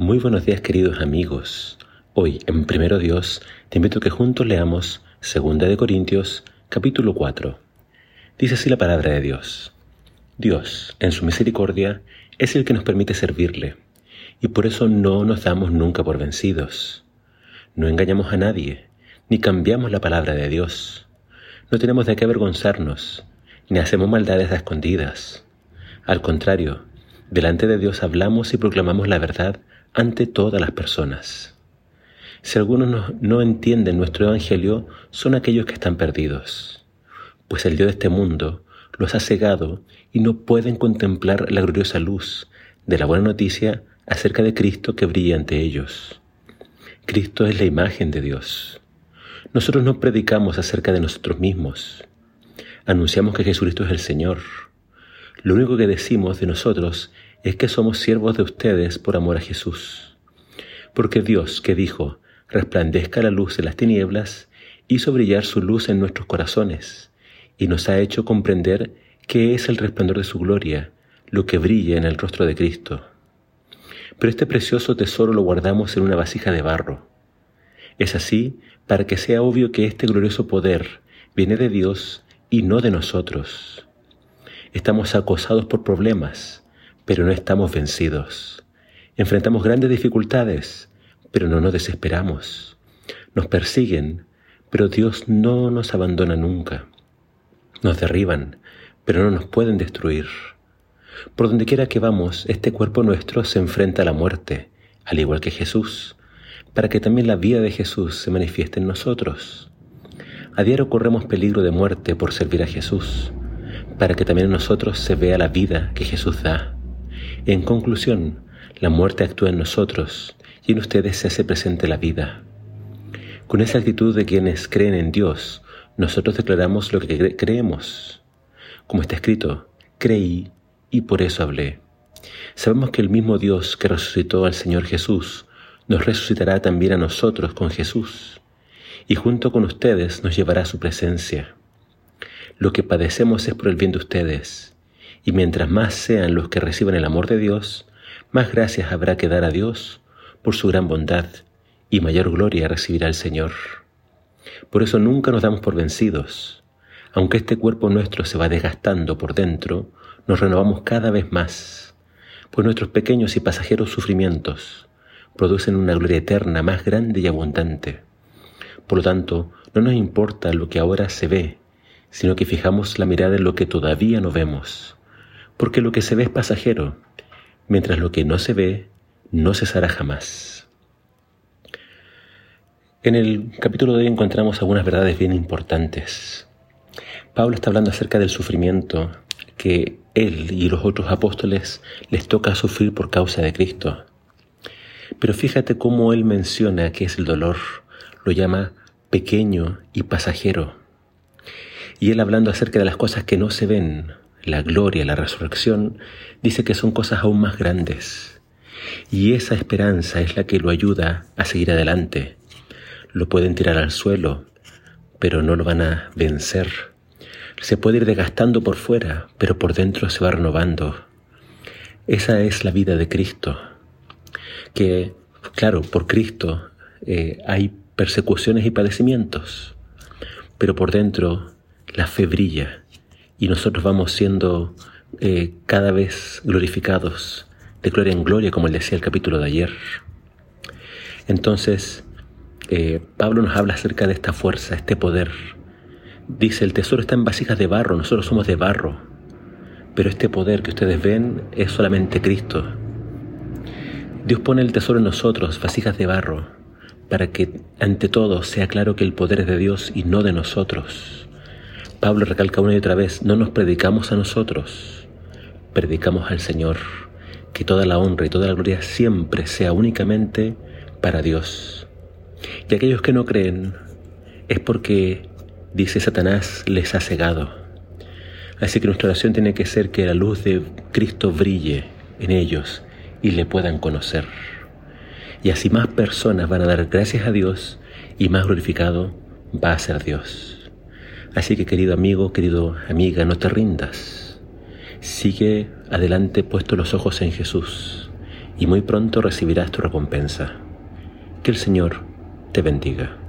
Muy buenos días, queridos amigos. Hoy, en Primero Dios, te invito a que juntos leamos 2 de Corintios, capítulo 4. Dice así la palabra de Dios. Dios, en su misericordia, es el que nos permite servirle, y por eso no nos damos nunca por vencidos. No engañamos a nadie, ni cambiamos la palabra de Dios. No tenemos de qué avergonzarnos, ni hacemos maldades a escondidas. Al contrario, delante de Dios hablamos y proclamamos la verdad ante todas las personas. Si algunos no entienden nuestro evangelio, son aquellos que están perdidos, pues el Dios de este mundo los ha cegado y no pueden contemplar la gloriosa luz de la buena noticia acerca de Cristo que brilla ante ellos. Cristo es la imagen de Dios. Nosotros no predicamos acerca de nosotros mismos. Anunciamos que Jesucristo es el Señor. Lo único que decimos de nosotros es que somos siervos de ustedes por amor a Jesús. Porque Dios, que dijo, resplandezca la luz en las tinieblas, hizo brillar su luz en nuestros corazones y nos ha hecho comprender qué es el resplandor de su gloria, lo que brilla en el rostro de Cristo. Pero este precioso tesoro lo guardamos en una vasija de barro. Es así para que sea obvio que este glorioso poder viene de Dios y no de nosotros. Estamos acosados por problemas, pero no estamos vencidos. Enfrentamos grandes dificultades, pero no nos desesperamos. Nos persiguen, pero Dios no nos abandona nunca. Nos derriban, pero no nos pueden destruir. Por donde quiera que vamos, este cuerpo nuestro se enfrenta a la muerte, al igual que Jesús, para que también la vida de Jesús se manifieste en nosotros. A diario corremos peligro de muerte por servir a Jesús, para que también en nosotros se vea la vida que Jesús da. En conclusión, la muerte actúa en nosotros y en ustedes se hace presente la vida. Con esa actitud de quienes creen en Dios, nosotros declaramos lo que creemos. Como está escrito, creí y por eso hablé. Sabemos que el mismo Dios que resucitó al Señor Jesús nos resucitará también a nosotros con Jesús y junto con ustedes nos llevará a su presencia. Lo que padecemos es por el bien de ustedes, y mientras más sean los que reciban el amor de Dios, más gracias habrá que dar a Dios por su gran bondad, y mayor gloria recibirá el Señor. Por eso nunca nos damos por vencidos. Aunque este cuerpo nuestro se va desgastando por dentro, nos renovamos cada vez más, pues nuestros pequeños y pasajeros sufrimientos producen una gloria eterna más grande y abundante. Por lo tanto, no nos importa lo que ahora se ve, sino que fijamos la mirada en lo que todavía no vemos, porque lo que se ve es pasajero, mientras lo que no se ve no cesará jamás. En el capítulo de hoy encontramos algunas verdades bien importantes. Pablo está hablando acerca del sufrimiento que él y los otros apóstoles les toca sufrir por causa de Cristo. Pero fíjate cómo él menciona que es el dolor, lo llama pequeño y pasajero. Y él, hablando acerca de las cosas que no se ven, la gloria, la resurrección, dice que son cosas aún más grandes. Y esa esperanza es la que lo ayuda a seguir adelante. Lo pueden tirar al suelo, pero no lo van a vencer. Se puede ir desgastando por fuera, pero por dentro se va renovando. Esa es la vida de Cristo. Que, claro, por Cristo hay persecuciones y padecimientos, pero por dentro la fe brilla y nosotros vamos siendo cada vez glorificados de gloria en gloria, como él decía el capítulo de ayer. Entonces, Pablo nos habla acerca de esta fuerza, este poder. Dice, el tesoro está en vasijas de barro, nosotros somos de barro, pero este poder que ustedes ven es solamente Cristo. Dios pone el tesoro en nosotros, vasijas de barro, para que ante todo sea claro que el poder es de Dios y no de nosotros. Pablo recalca una y otra vez, no nos predicamos a nosotros, predicamos al Señor, que toda la honra y toda la gloria siempre sea únicamente para Dios. Y aquellos que no creen es porque, dice Satanás, les ha cegado. Así que nuestra oración tiene que ser que la luz de Cristo brille en ellos y le puedan conocer. Y así más personas van a dar gracias a Dios y más glorificado va a ser Dios. Así que, querido amigo, querido amiga, no te rindas. Sigue adelante puesto los ojos en Jesús y muy pronto recibirás tu recompensa. Que el Señor te bendiga.